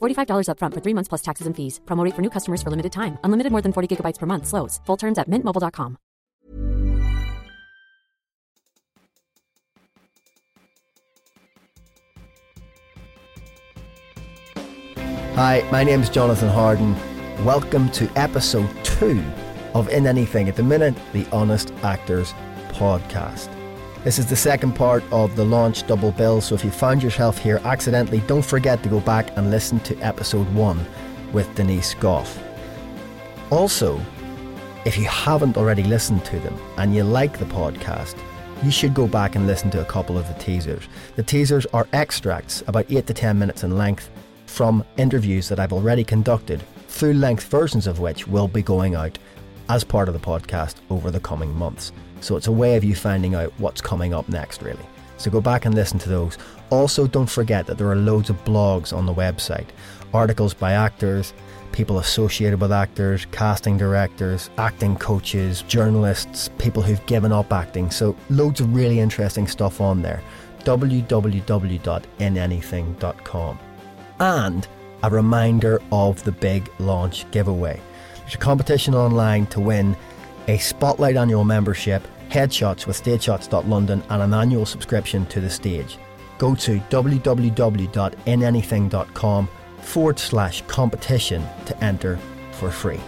$45 up front for 3 months plus taxes and fees. Promo rate for new customers for limited time. Unlimited more than 40 gigabytes per month slows. Full terms at mintmobile.com. Hi, my name's Jonathan Harden. Welcome to episode 2 of In Anything, at the minute, the Honest Actors podcast. This is the second part of the launch double bill, so if you found yourself here accidentally, don't forget to go back and listen to episode 1 with Denise Gough. Also, if you haven't already listened to them and you like the podcast, you should go back and listen to a couple of the teasers. The teasers are extracts, about 8 to 10 minutes in length, from interviews that I've already conducted, full-length versions of which will be going out as part of the podcast over the coming months. So it's a way of you finding out what's coming up next, really. So go back and listen to those. Also, don't forget that there are loads of blogs on the website. Articles by actors, people associated with actors, casting directors, acting coaches, journalists, people who've given up acting. So loads of really interesting stuff on there. www.inanything.com. And a reminder of the big launch giveaway. There's a competition online to win a Spotlight annual membership, headshots with StageShots.London, and an annual subscription to The Stage. Go to www.inanything.com /competition to enter for free.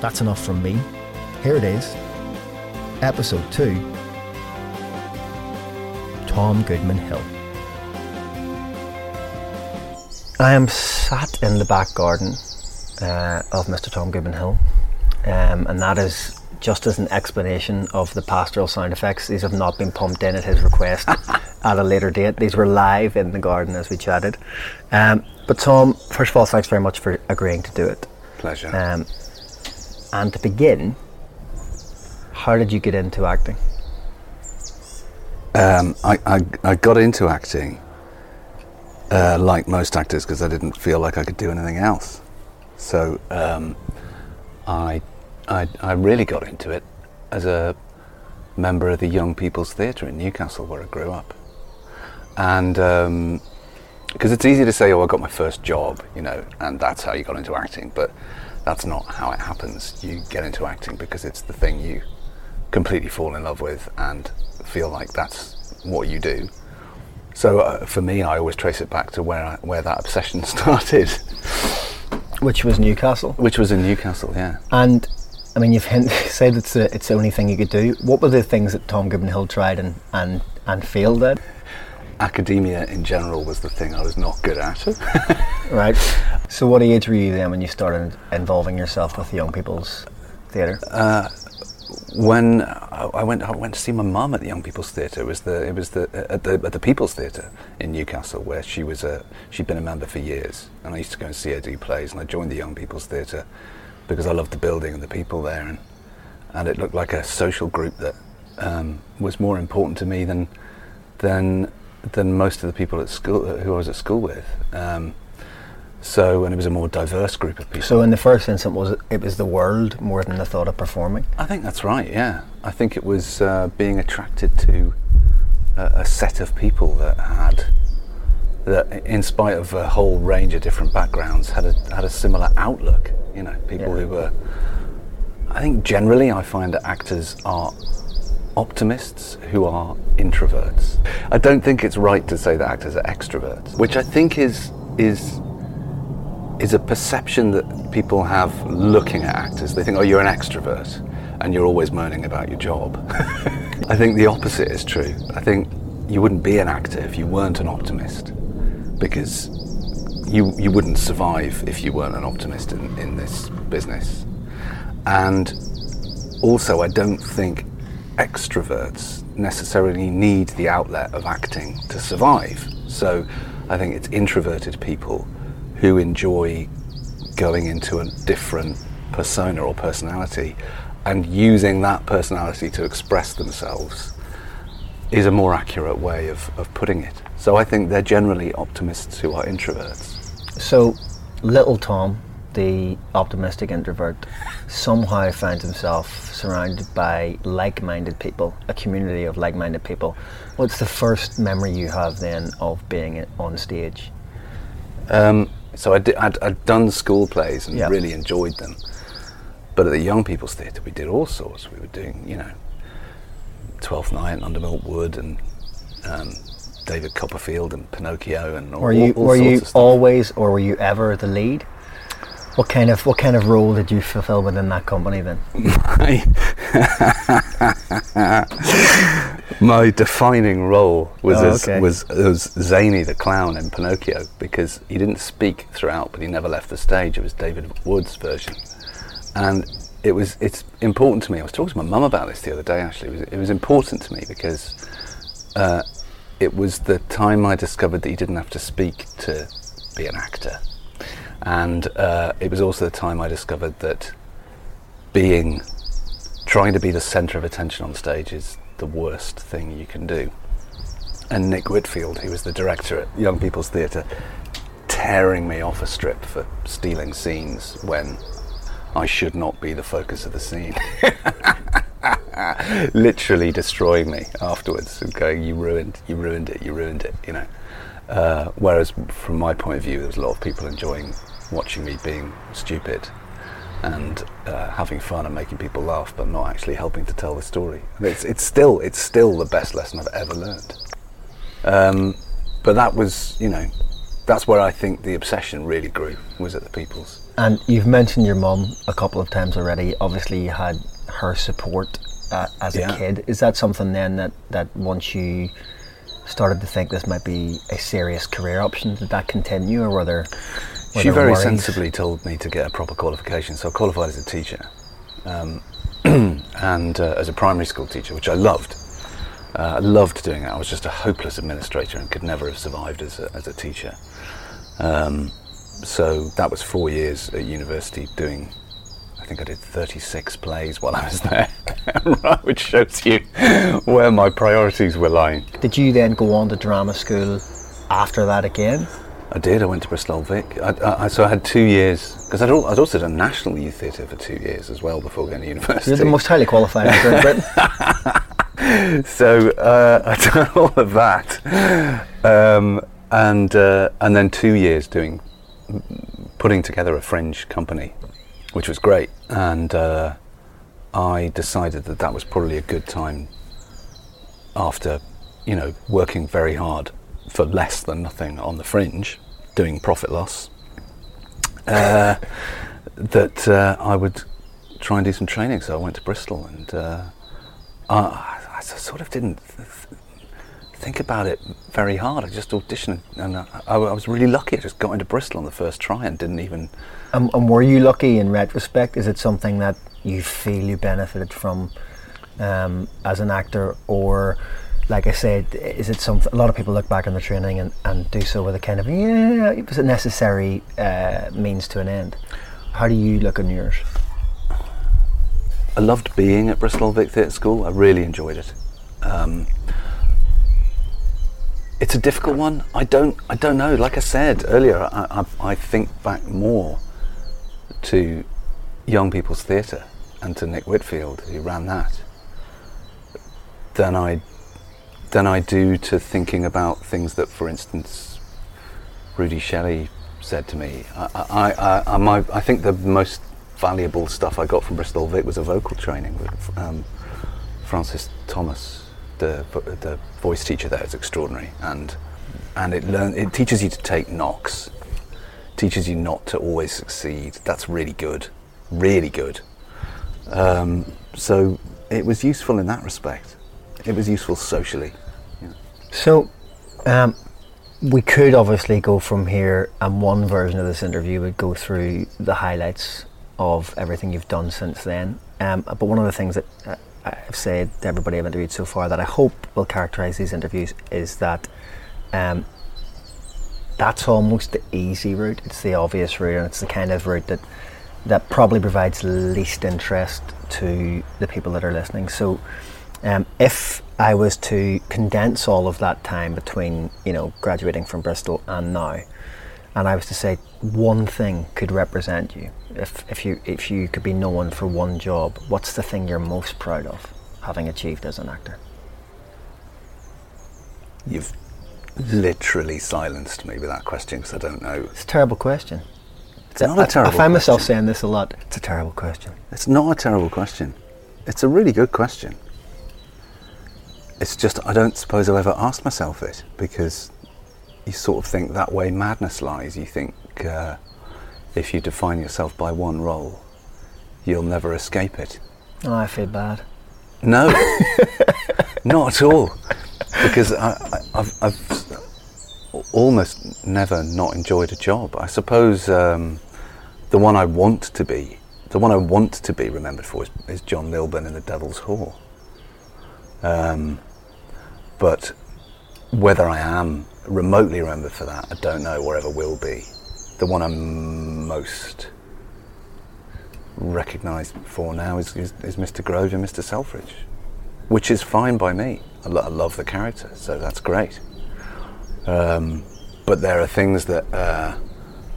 That's enough from me. Here it is. Episode 2. Tom Goodman-Hill. I am sat in the back garden of Mr. Tom Goodman-Hill. And that is just as an explanation of the pastoral sound effects. These have not been pumped in at his request at a later date. These were live in the garden as we chatted. But Tom, first of all, thanks very much for agreeing to do it. Pleasure. And to begin, how did you get into acting? I got into acting like most actors because I didn't feel like I could do anything else. So I really got into it as a member of the Young People's Theatre in Newcastle, where I grew up. And because it's easy to say, oh, I got my first job, you know, and that's how you got into acting, but that's not how it happens. You get into acting because it's the thing you completely fall in love with and feel like that's what you do. So for me, I always trace it back to where that obsession started. Which was Newcastle? Which was in Newcastle, yeah. And, I mean, you've said it's the only thing you could do. What were the things that Tom Goodman-Hill tried and failed at? Academia in general was the thing I was not good at. Right. So what age were you then when you started involving yourself with the Young People's Theatre? When I went to see my mum at the Young People's Theatre. It was at the People's Theatre in Newcastle, where she'd been a member for years, and I used to go and see her do plays. And I joined the Young People's Theatre because I loved the building and the people there, and it looked like a social group that was more important to me than most of the people at school who I was at school with. And it was a more diverse group of people. So in the first instance, it was the world more than the thought of performing? I think that's right, yeah. I think it was being attracted to a set of people that in spite of a whole range of different backgrounds, had a similar outlook, you know, people who were... I think generally I find that actors are optimists who are introverts. I don't think it's right to say that actors are extroverts, which I think is is a perception that people have looking at actors. They think, oh, you're an extrovert and you're always moaning about your job. I think the opposite is true. I think you wouldn't be an actor if you weren't an optimist, because you wouldn't survive if you weren't an optimist in this business. And also, I don't think extroverts necessarily need the outlet of acting to survive. So I think it's introverted people who enjoy going into a different persona or personality and using that personality to express themselves is a more accurate way of putting it. So I think they're generally optimists who are introverts. So little Tom, the optimistic introvert, somehow finds himself surrounded by like-minded people, a community of like-minded people. What's the first memory you have then of being on stage? I'd done school plays and really enjoyed them. But at the Young People's Theatre, we did all sorts. We were doing, 12th Night, Under Milk Wood, and David Copperfield, and Pinocchio, and all sorts of stuff. Were you ever the lead? What kind of role did you fulfil within that company then? My defining role was Zany the Clown in Pinocchio, because he didn't speak throughout, but he never left the stage. It was David Wood's version, and it's important to me. I was talking to my mum about this the other day. Actually, it was important to me because it was the time I discovered that you didn't have to speak to be an actor. And it was also the time I discovered that trying to be the centre of attention on stage is the worst thing you can do. And Nick Whitfield, who was the director at Young People's Theatre, tearing me off a strip for stealing scenes when I should not be the focus of the scene. Literally destroying me afterwards and going, you ruined it. Whereas from my point of view, there was a lot of people enjoying watching me being stupid and having fun and making people laugh, but not actually helping to tell the story. It's still the best lesson I've ever learned. But that was, that's where I think the obsession really grew, was at the People's. And you've mentioned your mum a couple of times already. Obviously, you had her support as a kid. Is that something then that once you started to think this might be a serious career option, did that continue, or were there She very worries? Sensibly told me to get a proper qualification, so I qualified as a teacher, and as a primary school teacher, which I loved. I loved doing it. I was just a hopeless administrator and could never have survived as a teacher. So that was 4 years at university doing, I think I did 36 plays while I was there, which shows you where my priorities were lying. Did you then go on to drama school after that again? I did. I went to Bristol Old Vic. So I had 2 years, because I'd also done National Youth Theatre for 2 years as well before going to university. You're the most highly qualified actor in Britain. So I'd done all of that, and then 2 years putting together a fringe company, which was great, and I decided that was probably a good time after, working very hard for less than nothing on the fringe, doing profit loss, that I would try and do some training. So I went to Bristol, and I sort of didn't think about it very hard. I just auditioned, and I was really lucky. I just got into Bristol on the first try and didn't even... And were you lucky in retrospect? Is it something that you feel you benefited from as an actor? Or, like I said, is it something... A lot of people look back on their training and do so with a kind of, it was a necessary means to an end. How do you look on yours? I loved being at Bristol Old Vic Theatre School. I really enjoyed it. It's a difficult one. I don't know. Like I said earlier, I think back more to Young People's Theatre and to Nick Whitfield, who ran that, than I do to thinking about things that, for instance, Rudy Shelley said to me. I think the most valuable stuff I got from Bristol Vic was a vocal training with Francis Thomas. The voice teacher there is extraordinary, and it teaches you to take knocks, teaches you not to always succeed. That's really good, really good. So it was useful in that respect. It was useful socially. Yeah. So we could obviously go from here, and one version of this interview would go through the highlights of everything you've done since then. But one of the things that I've said to everybody I've interviewed so far that I hope will characterise these interviews is that that's almost the easy route. It's the obvious route, and it's the kind of route that probably provides least interest to the people that are listening. So if I was to condense all of that time between, you know, graduating from Bristol and now, and I was to say one thing could represent you, if you could be known for one job, what's the thing you're most proud of having achieved as an actor? You've literally silenced me with that question, because I don't know. It's a terrible question. It's not a terrible question. I find myself saying this a lot. It's a terrible question. It's not a terrible question. It's a really good question. It's just, I don't suppose I've ever asked myself it, because you sort of think that way madness lies. You think if you define yourself by one role, you'll never escape it. Oh, I feel bad. No, not at all. Because I've almost never not enjoyed a job. I suppose the one I want to be remembered for is John Lilburn in The Devil's Whore. But whether I am remotely remembered for that, I don't know, or ever will be. The one I'm most recognised for now is Mr. Grove and Mr. Selfridge, which is fine by me. I love the character, so that's great. But there are things that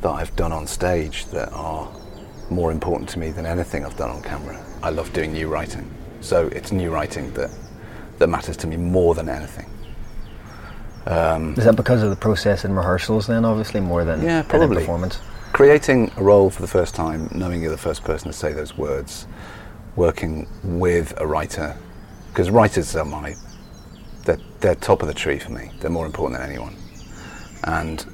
I've done on stage that are more important to me than anything I've done on camera. I love doing new writing, so it's new writing that matters to me more than anything. Is that because of the process in rehearsals then, obviously, more than, yeah, probably, than in performance? Creating a role for the first time, knowing you're the first person to say those words, working with a writer, because writers are they're top of the tree for me. They're more important than anyone. And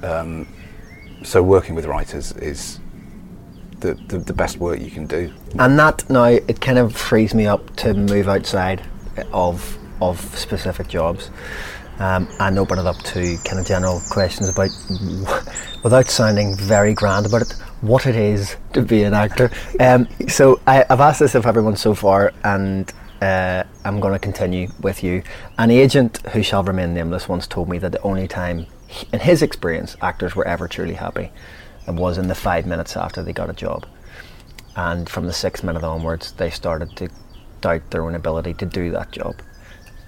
so working with writers is the best work you can do. And that now, it kind of frees me up to move outside of specific jobs. And open it up to kind of general questions about, without sounding very grand about it, what it is to be an actor. So I've asked this of everyone so far, and I'm going to continue with you. An agent who shall remain nameless once told me that the only time, in his experience, actors were ever truly happy was in the 5 minutes after they got a job. And from the 6th minute onwards, they started to doubt their own ability to do that job.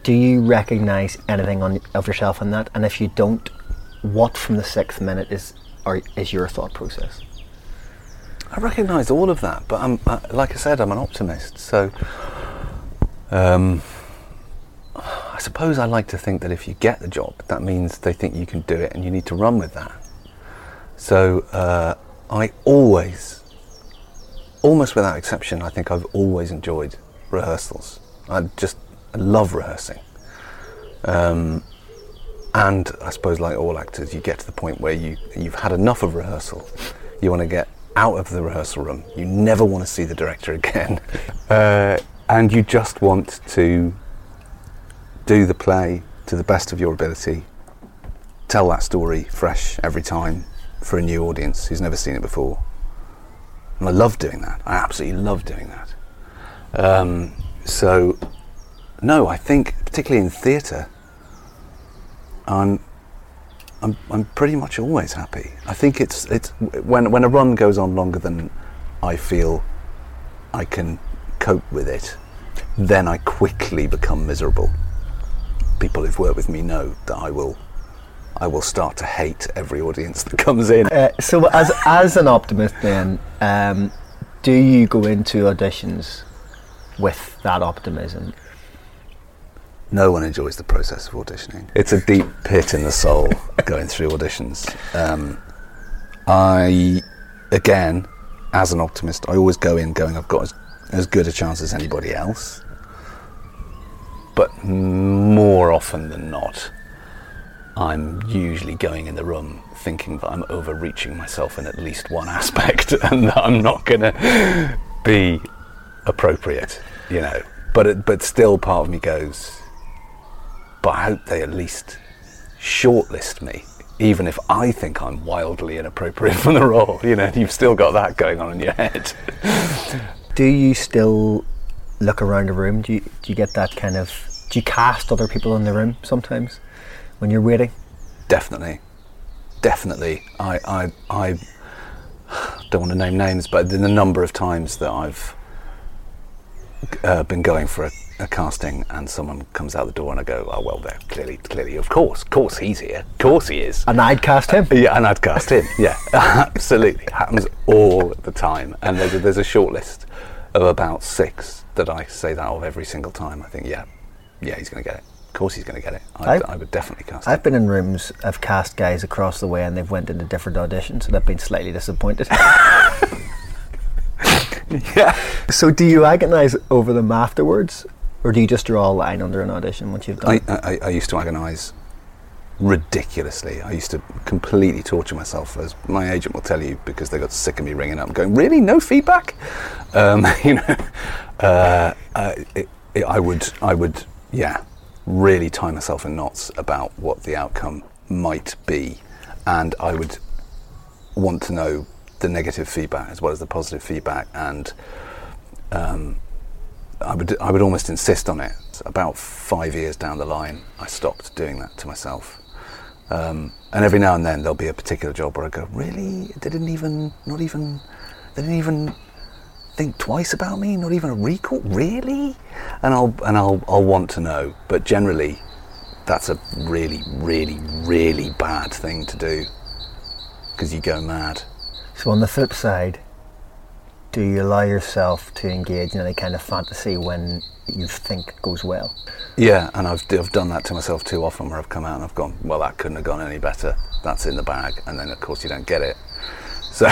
Do you recognise anything of yourself in that? And if you don't, what from the 6th minute is your thought process? I recognise all of that, but like I said, I'm an optimist. So I suppose I like to think that if you get the job, that means they think you can do it and you need to run with that. So I always, almost without exception, I think I've always enjoyed rehearsals. I love rehearsing, and I suppose, like all actors, you get to the point where you've had enough of rehearsal. You want to get out of the rehearsal room. You never want to see the director again, and you just want to do the play to the best of your ability, tell that story fresh every time for a new audience who's never seen it before. And I love doing that. I absolutely love doing that. So. No, I think, particularly in theatre, I'm pretty much always happy. I think it's when a run goes on longer than I feel I can cope with it, then I quickly become miserable. People who've worked with me know that I will start to hate every audience that comes in. So as an optimist then, do you go into auditions with that optimism? No one enjoys the process of auditioning. It's a deep pit in the soul going through auditions. Again, as an optimist, I always go in going, I've got as good a chance as anybody else. But more often than not, I'm usually going in the room thinking that I'm overreaching myself in at least one aspect and that I'm not going to be appropriate, you know. But still part of me goes, but I hope they at least shortlist me, even if I think I'm wildly inappropriate for the role, you know, you've still got that going on in your head. Do you still look around the room? Do you get that kind of, do you cast other people in the room sometimes when you're waiting? Definitely. I don't want to name names, but the number of times that I've been going for a casting and someone comes out the door and I go, oh well, there, clearly, of course he's here, of course he is. And I'd cast him? Yeah, and I'd cast him, yeah, absolutely. Happens all the time. And there's a short list of about six that I say that of every single time. I think, yeah, he's going to get it. Of course he's going to get it. I would definitely cast him. I've been in rooms, I've cast guys across the way and they've went into different auditions and I've been slightly disappointed. Yeah. So do you agonise over them afterwards, or do you just draw a line under an audition once you've done it? I used to agonise ridiculously. I used to completely torture myself, as my agent will tell you, because they got sick of me ringing up going, really? No feedback? I would really tie myself in knots about what the outcome might be, and I would want to know the negative feedback as well as the positive feedback, and I would almost insist on it. About 5 years down the line, I stopped doing that to myself. And every now and then, there'll be a particular job where I go, really? They didn't even think twice about me? Not even a recall? Really? And I'll want to know. But generally, that's a really, really, really bad thing to do, because you go mad. So on the flip side, do you allow yourself to engage in any kind of fantasy when you think it goes well? Yeah, and I've done that to myself too often, where I've come out and I've gone, well, that couldn't have gone any better. That's in the bag. And then, of course, you don't get it. So,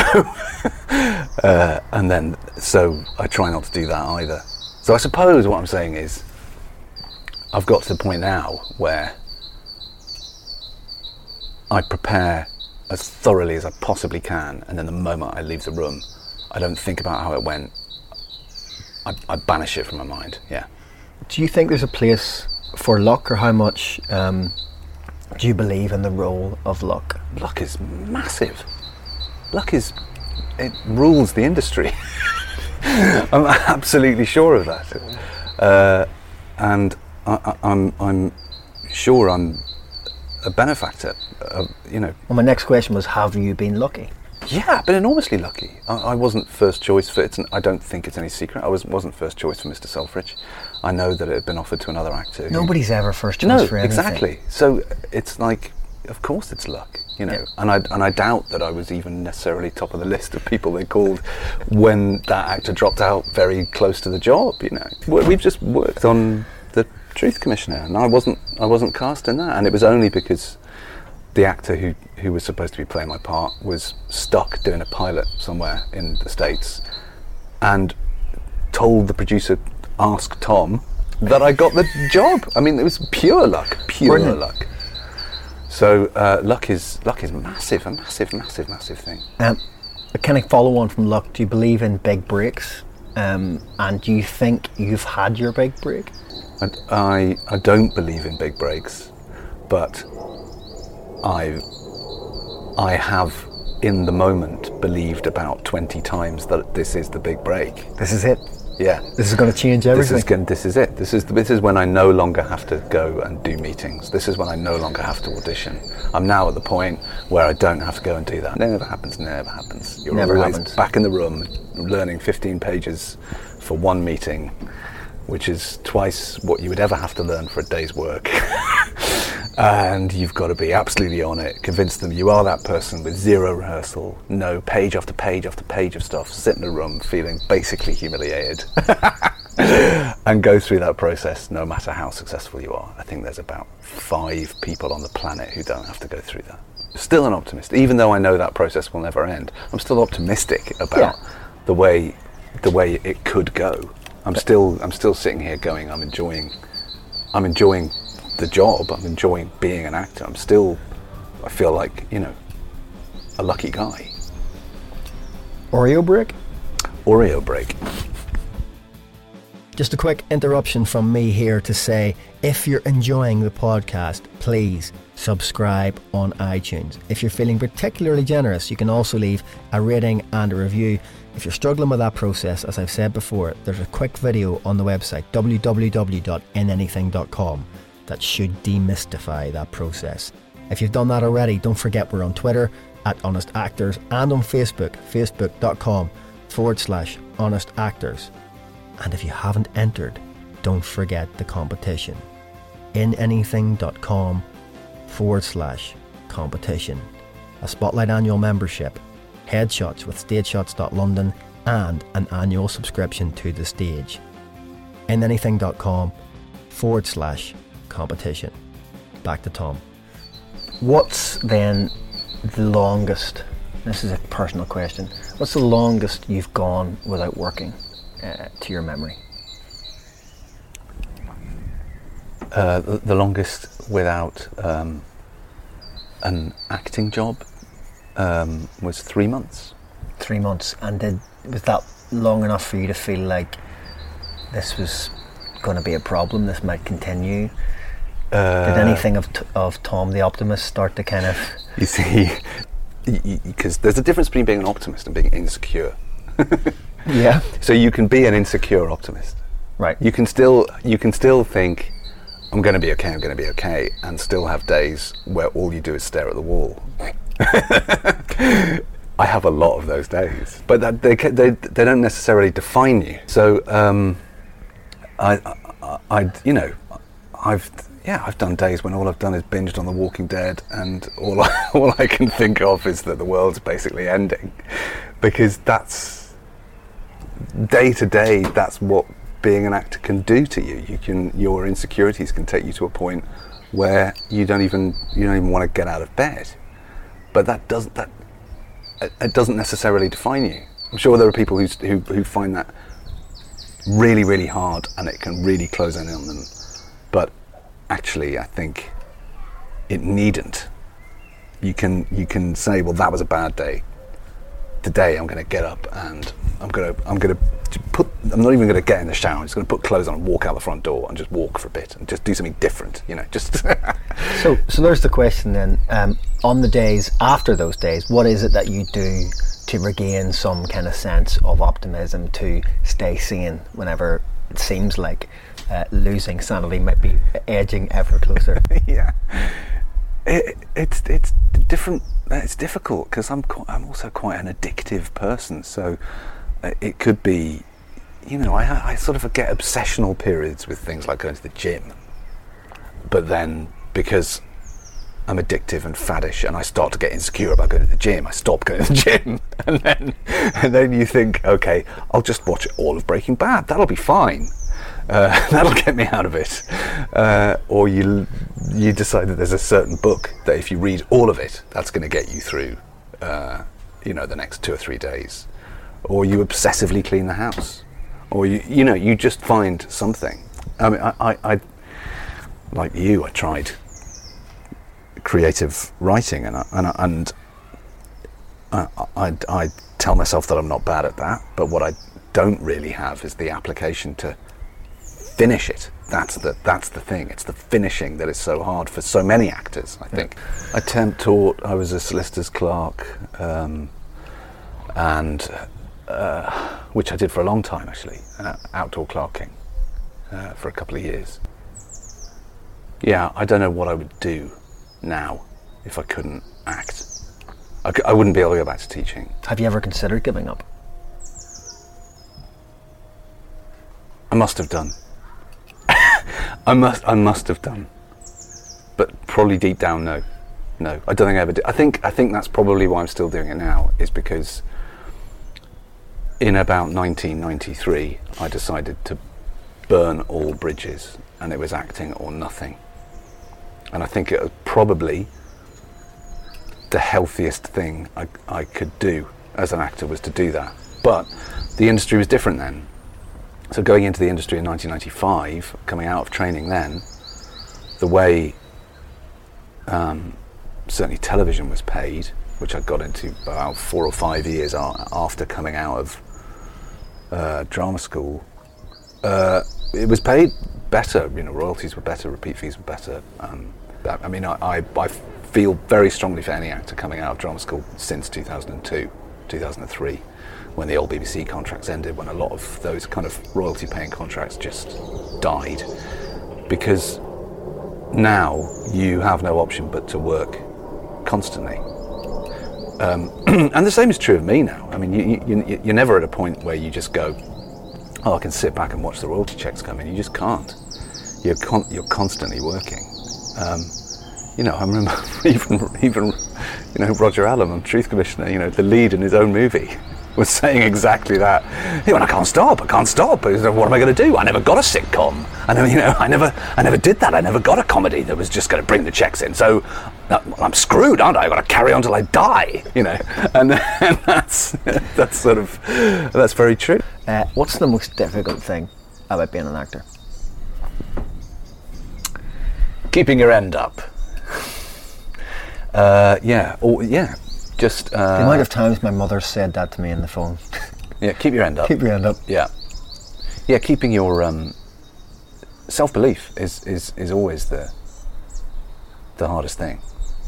so I try not to do that either. So I suppose what I'm saying is I've got to the point now where I prepare as thoroughly as I possibly can, and then the moment I leave the room, I don't think about how it went. I banish it from my mind, yeah. Do you think there's a place for luck, or how much do you believe in the role of luck? Luck is massive. It rules the industry. I'm absolutely sure of that. And I'm sure I'm a benefactor, you know. Well, my next question was, have you been lucky? Yeah, I've been enormously lucky. I wasn't first choice for it. I don't think it's any secret. I wasn't first choice for Mr. Selfridge. I know that it had been offered to another actor. Nobody's ever first choice for anything. No, exactly. So it's like, of course it's luck, you know. Yeah. And I doubt that I was even necessarily top of the list of people they called when that actor dropped out very close to the job, you know. We've just worked on The Truth Commissioner, and I wasn't cast in that, and it was only because the actor who was supposed to be playing my part was stuck doing a pilot somewhere in the States and told the producer, ask Tom, that I got the job. I mean, it was pure luck. So luck is a massive thing. Can I follow on from luck? Do you believe in big breaks? And do you think you've had your big break? I don't believe in big breaks, but I have in the moment believed about 20 times that this is the big break. This is it. Yeah. This is going to change everything. This is it. This is when I no longer have to go and do meetings. This is when I no longer have to audition. I'm now at the point where I don't have to go and do that. Never happens. You're never always happens. Back in the room learning 15 pages for one meeting, which is twice what you would ever have to learn for a day's work. And you've got to be absolutely on it, convince them you are that person with zero rehearsal, no, page after page after page of stuff, sit in a room feeling basically humiliated and go through that process no matter how successful you are. I think there's about 5 people on the planet who don't have to go through that. Still an optimist, even though I know that process will never end. I'm still optimistic about the way it could go. I'm still sitting here going, I'm enjoying the job. I'm enjoying being an actor. I'm still, I feel like, you know, a lucky guy. Oreo break? Oreo break. Just a quick interruption from me here to say, if you're enjoying the podcast, please subscribe on iTunes. If you're feeling particularly generous, you can also leave a rating and a review. If you're struggling with that process, as I've said before, there's a quick video on the website, www.inanything.com, that should demystify that process. If you've done that already, don't forget we're on Twitter at Honest Actors and on Facebook, facebook.com/Honest Actors. And if you haven't entered, don't forget the competition. inanything.com/competition. A Spotlight annual membership, headshots with StageShots.London, and an annual subscription to The Stage. inanything.com/competition. Back to Tom. What's then the longest, this is a personal question, what's the longest you've gone without working? To your memory? The longest without an acting job was 3 months. 3 months. And was that long enough for you to feel like this was going to be a problem, this might continue? Did anything of Tom the Optimist start to kind of... You see, because there's a difference between being an optimist and being insecure. Yeah. So you can be an insecure optimist. Right. You can still think, I'm going to be okay, I'm going to be okay, and still have days where all you do is stare at the wall. I have a lot of those days. But that, they don't necessarily define you. So I've done days when all I've done is binged on The Walking Dead, and all I can think of is that the world's basically ending, because that's day to day, that's what being an actor can do to you. Your insecurities can take you to a point where you don't even want to get out of bed. But it doesn't necessarily define you. I'm sure there are people who find that really, really hard, and it can really close in on them. But actually, I think it needn't. You can say, well, that was a bad day. Today I'm going to get up and I'm not even going to get in the shower. I'm just going to put clothes on and walk out the front door and just walk for a bit and just do something different, you know. Just so there's the question then. On the days after those days, what is it that you do to regain some kind of sense of optimism, to stay sane whenever it seems like losing sanity might be edging ever closer? Yeah. It's different. It's difficult because I'm also quite an addictive person. So it could be, you know, I sort of get obsessional periods with things like going to the gym. But then, because I'm addictive and faddish, and I start to get insecure about going to the gym, I stop going to the gym, and then you think, okay, I'll just watch all of Breaking Bad. That'll be fine. That'll get me out of it. Or you decide that there's a certain book that if you read all of it, that's going to get you through, you know, the next 2 or 3 days. Or you obsessively clean the house. Or you just find something. I mean, I like you, I tried creative writing, and I tell myself that I'm not bad at that. But what I don't really have is the application to finish it. That's the thing. It's the finishing that is so hard for so many actors, I think. Yeah. I temp taught, I was a solicitor's clerk, and which I did for a long time actually, outdoor clerking for a couple of years. Yeah, I don't know what I would do now if I couldn't act. I wouldn't be able to go back to teaching. Have you ever considered giving up? I must have done. I must have done, but probably deep down, no. I don't think I ever did. I think that's probably why I'm still doing it now, is because in about 1993, I decided to burn all bridges, and it was acting or nothing. And I think it was probably the healthiest thing I could do as an actor, was to do that. But the industry was different then. So going into the industry in 1995, coming out of training then, the way certainly television was paid, which I got into about 4 or 5 years after coming out of drama school, it was paid better. You know, royalties were better, repeat fees were better. I feel very strongly for any actor coming out of drama school since 2002, 2003, when the old BBC contracts ended, when a lot of those kind of royalty-paying contracts just died, because now you have no option but to work constantly. And the same is true of me now. I mean, you're never at a point where you just go, oh, I can sit back and watch the royalty checks come in. You just can't. You're constantly working. You know, I remember even you know, Roger Allen on Truth Commissioner, you know, the lead in his own movie was saying exactly that. He went, I can't stop. What am I going to do? I never got a sitcom. I never did that. I never got a comedy that was just going to bring the checks in. So I'm screwed, aren't I? I've got to carry on till I die, you know. And that's very true. What's the most difficult thing about being an actor? Keeping your end up. The amount of times my mother said that to me on the phone. Yeah, keep your end up. Keep your end up. Yeah. Yeah, keeping your self-belief is always the hardest thing.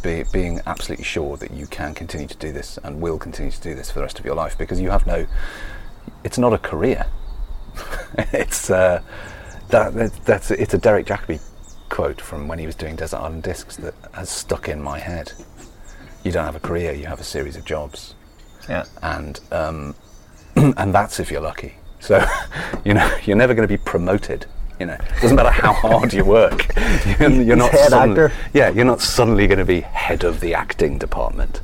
Being absolutely sure that you can continue to do this and will continue to do this for the rest of your life, because you have no... It's not a career. It's a Derek Jacobi quote from when he was doing Desert Island Discs that has stuck in my head. You don't have a career, you have a series of jobs. Yeah. And that's if you're lucky. So, you know, you're never going to be promoted. You know, it doesn't matter how hard you work. You're not suddenly going to be head of the acting department.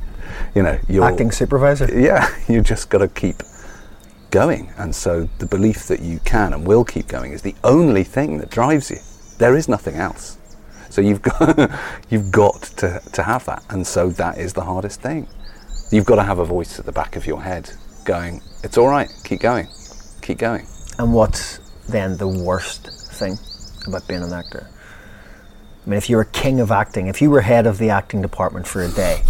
You know, you're acting supervisor. Yeah, you just got to keep going. And so the belief that you can and will keep going is the only thing that drives you. There is nothing else. So you've got to have that, and so that is the hardest thing. You've got to have a voice at the back of your head going, it's all right, keep going. And what's then the worst thing about being an actor? I mean, if you were king of acting, if you were head of the acting department for a day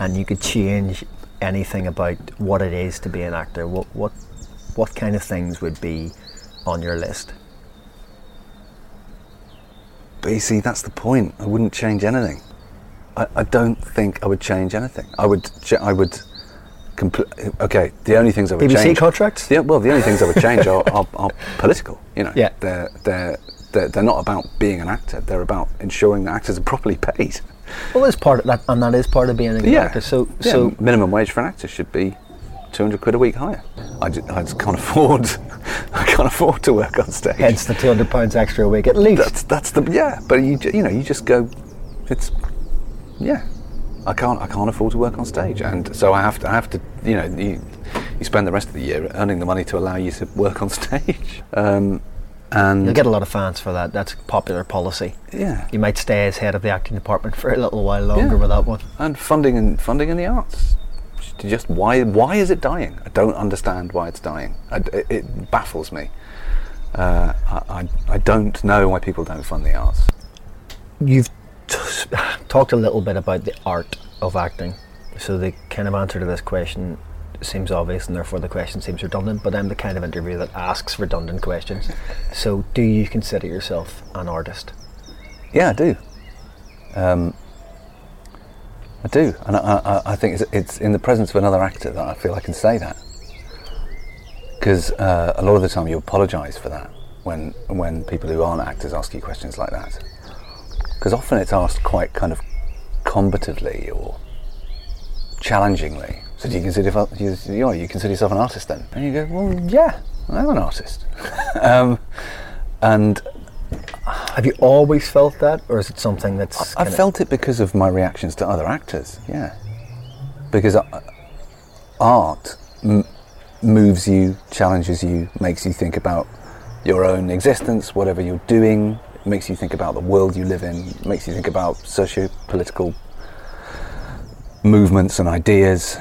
and you could change anything about what it is to be an actor, what kind of things would be on your list? But you see, that's the point. I wouldn't change anything. I don't think I would change anything. The only things I would change... BBC contracts? The only things I would change are political, you know. Yeah. They're not about being an actor. They're about ensuring that actors are properly paid. Well, that's part of that, and that is part of being an actor. So minimum wage for an actor should be £200 a week higher. I just can't afford. I can't afford to work on stage. Hence the £200 extra a week at least. That's but you just go. I can't afford to work on stage, and so I have to. You know, you spend the rest of the year earning the money to allow you to work on stage. And you'll get a lot of fans for that. That's popular policy. Yeah, you might stay as head of the acting department for a little while longer with that one. And funding in the arts. Just why is it dying? I don't understand why it's dying. It baffles me. I don't know why people don't fund the arts. You've talked a little bit about the art of acting, so the kind of answer to this question seems obvious, and therefore the question seems redundant, but I'm the kind of interviewer that asks redundant questions. So do you consider yourself an artist? Yeah, I do. I do, and I think it's in the presence of another actor that I feel I can say that, because a lot of the time you apologise for that when people who aren't actors ask you questions like that, because often it's asked quite kind of combatively or challengingly. So do you consider yourself an artist then? And you go, well, yeah, I'm an artist. And have you always felt that, or is it something that's... I felt it because of my reactions to other actors, yeah. Because art moves you, challenges you, makes you think about your own existence, whatever you're doing, makes you think about the world you live in, makes you think about socio-political movements and ideas,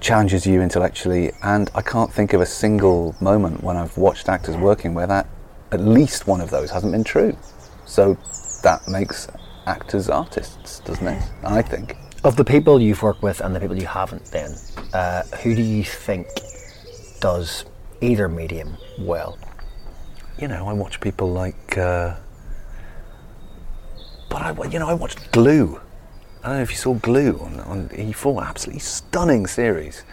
challenges you intellectually, and I can't think of a single moment when I've watched actors working where that at least one of those hasn't been true. So that makes actors artists, doesn't it? I think. Of the people you've worked with and the people you haven't then, who do you think does either medium well? You know, I watch people like... I watched Glue. I don't know if you saw Glue on E4, absolutely stunning series.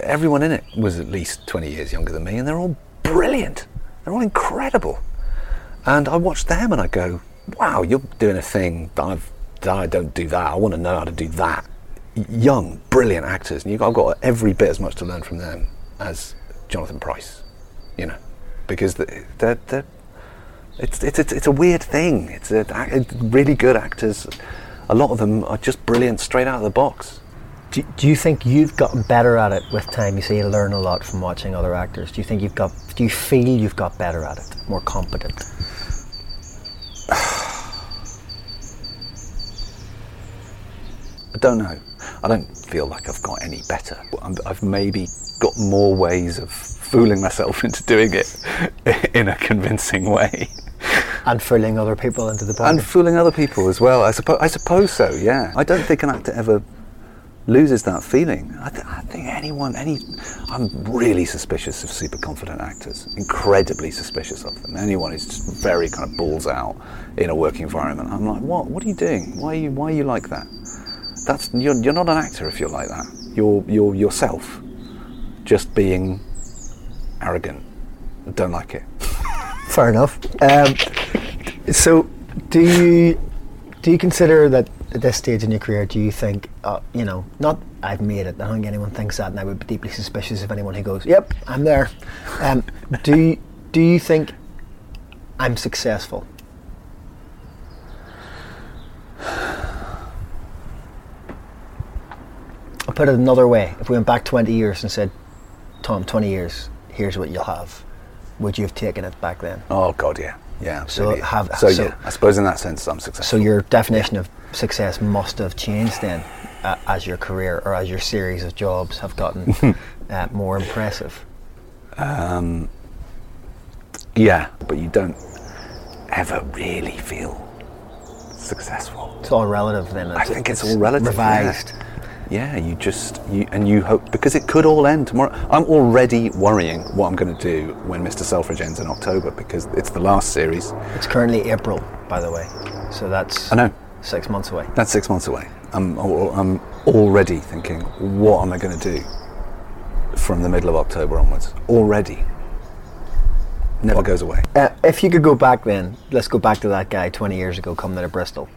Everyone in it was at least 20 years younger than me, and they're all brilliant. They're all incredible. And I watch them and I go, wow, you're doing a thing that I don't do that. I want to know how to do that. Young, brilliant actors, and I've got every bit as much to learn from them as Jonathan Pryce, you know, because it's a weird thing. It's really good actors. A lot of them are just brilliant straight out of the box. Do you think you've gotten better at it with time? You say you learn a lot from watching other actors. Do you think do you feel you've got better at it, more competent? I don't know. I don't feel like I've got any better. I've maybe got more ways of fooling myself into doing it in a convincing way. And fooling other people into the bargain. And fooling other people as well. I suppose so, yeah. I don't think an actor ever loses that feeling. I think I'm really suspicious of super confident actors, incredibly suspicious of them. Anyone who's just very kind of balls out in a work environment, I'm like, what are you doing? Why are you like that? You're not an actor if you're like that. You're yourself, just being arrogant. I don't like it. Fair enough. So do you consider that at this stage in your career, do you think, not I've made it, I don't think anyone thinks that, and I would be deeply suspicious of anyone who goes, yep, I'm there. Do you think I'm successful? I'll put it another way. If we went back 20 years and said, Tom, 20 years, here's what you'll have, would you have taken it back then? Oh, God, yeah. Yeah, absolutely. I suppose in that sense I'm successful. So your definition of success must have changed then as your career or as your series of jobs have gotten more impressive. Yeah, but you don't ever really feel successful. It's all relative then. I think it's all relative. Revised. Yeah, you hope, because it could all end tomorrow. I'm already worrying what I'm going to do when Mr. Selfridge ends in October, because it's the last series. It's currently April, by the way, so that's... I know. 6 months away. That's 6 months away. I'm already thinking, what am I going to do from the middle of October onwards? Already. Never goes away. If you could go back then, let's go back to that guy 20 years ago coming out of Bristol.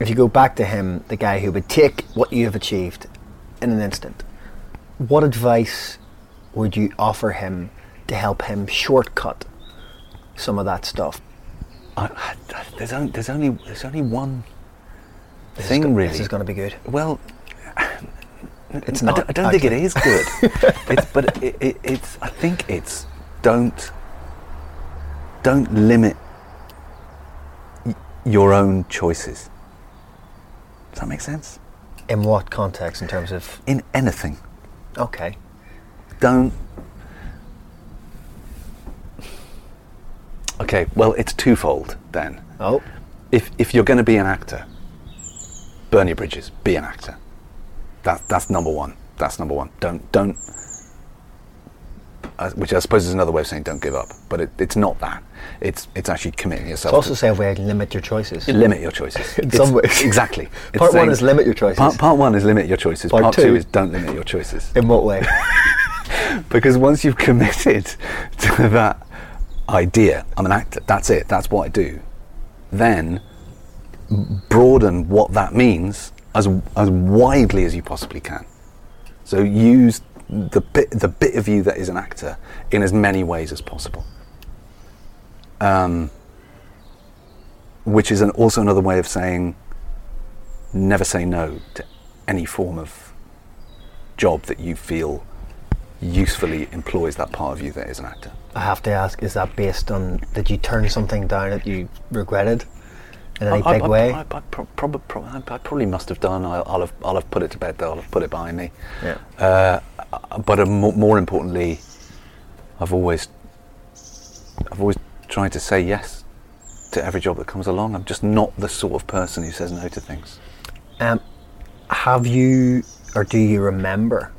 If you go back to him, the guy who would take what you have achieved in an instant, what advice would you offer him to help him shortcut some of that stuff? There's only one thing really. This is going to be good. Well, it's not. I don't think it is good. I think it's don't limit your own choices. Does that make sense? In what context? In terms of? In anything. Okay. Okay, well, it's twofold then. Oh. If you're going to be an actor, burn your bridges, be an actor. That's number one. That's number one. Don't. Which I suppose is another way of saying don't give up, but it's not that. It's actually committing yourself. It's also a way to limit your choices. Limit your choices. In some ways. Exactly. Part one is limit your choices. Part one is limit your choices. Part two is don't limit your choices. In what way? Because once you've committed to that idea, I'm an actor, that's it, that's what I do, then broaden what that means as widely as you possibly can. So use the bit of you that is an actor in as many ways as possible, which is also another way of saying never say no to any form of job that you feel usefully employs that part of you that is an actor. I have to ask, is that based on, did you turn something down that you regretted in any big way? I probably must have done. I'll have put it to bed though. I'll have put it behind me. Yeah. But more importantly, I've always tried to say yes to every job that comes along. I'm just not the sort of person who says no to things. Have you, or do you remember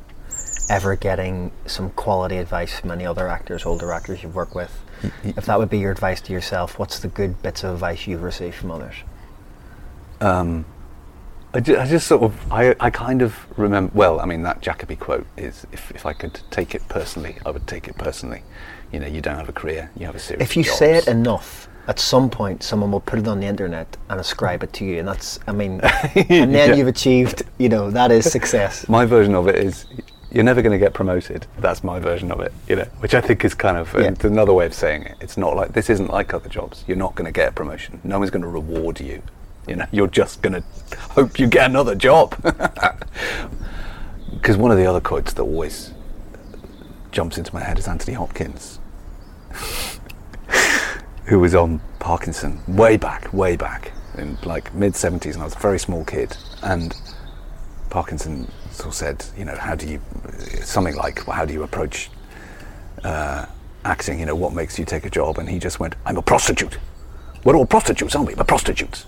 ever getting some quality advice from any other actors, older actors you've worked with? If that would be your advice to yourself, what's the good bits of advice you've received from others? I kind of remember, well, I mean, that Jacobi quote is, if I could take it personally, I would take it personally. You know, you don't have a career, you have a series of jobs. If you say it enough, at some point someone will put it on the internet and ascribe it to you, and that's, I mean, and then you've achieved, you know, that is success. My version of it is, you're never going to get promoted. That's my version of it, you know, which I think is kind of it's another way of saying it. It's not like, this isn't like other jobs. You're not going to get a promotion. No one's going to reward you. You know, you're just going to hope you get another job. Because one of the other quotes that always jumps into my head is Anthony Hopkins, who was on Parkinson way back in like mid-70s, and I was a very small kid, and Parkinson sort of said, you know, how do you approach acting, you know, what makes you take a job? And he just went, I'm a prostitute. We're all prostitutes, aren't we? We're prostitutes.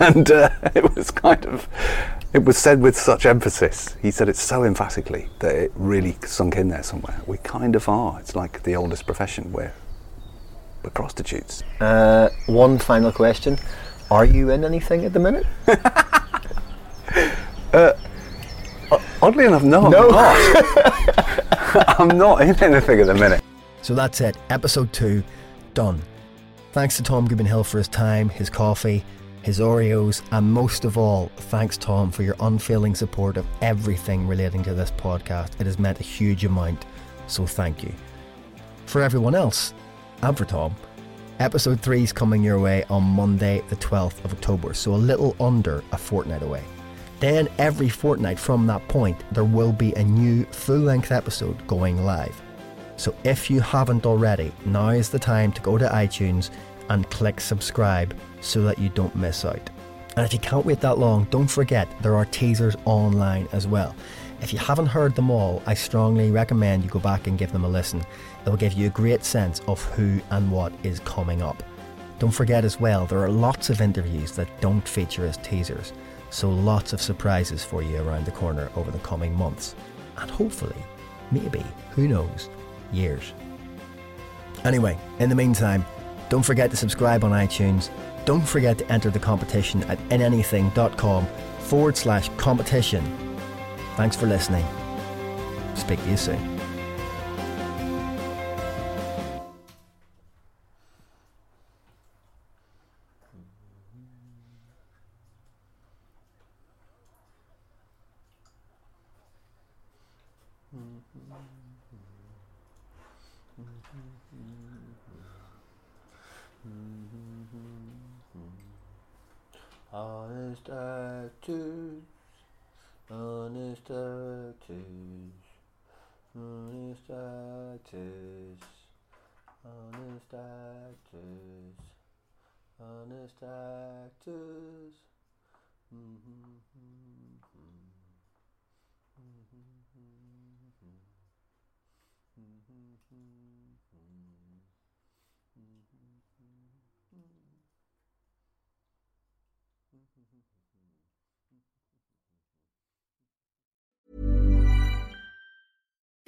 And it was said with such emphasis. He said it so emphatically that it really sunk in there somewhere. We kind of are. It's like the oldest profession, where we're prostitutes. One final question. Are you in anything at the minute? Oddly enough, no. I'm not. I'm not in anything at the minute. So that's it. Episode 2, done. Thanks to Tom Goodman-Hill for his time, his coffee, his Oreos, and most of all, thanks, Tom, for your unfailing support of everything relating to this podcast. It has meant a huge amount, so thank you. For everyone else, and for Tom, episode 3 is coming your way on Monday, the 12th of October, so a little under a fortnight away. Then every fortnight from that point, there will be a new full-length episode going live. So if you haven't already, now is the time to go to iTunes and click subscribe so that you don't miss out. And if you can't wait that long, don't forget there are teasers online as well. If you haven't heard them all, I strongly recommend you go back and give them a listen. It will give you a great sense of who and what is coming up. Don't forget as well, there are lots of interviews that don't feature as teasers. So lots of surprises for you around the corner over the coming months. And hopefully, maybe, who knows, years. Anyway, in the meantime, don't forget to subscribe on iTunes. Don't forget to enter the competition at inanything.com/competition. Thanks for listening. Speak to you soon. Honest actors.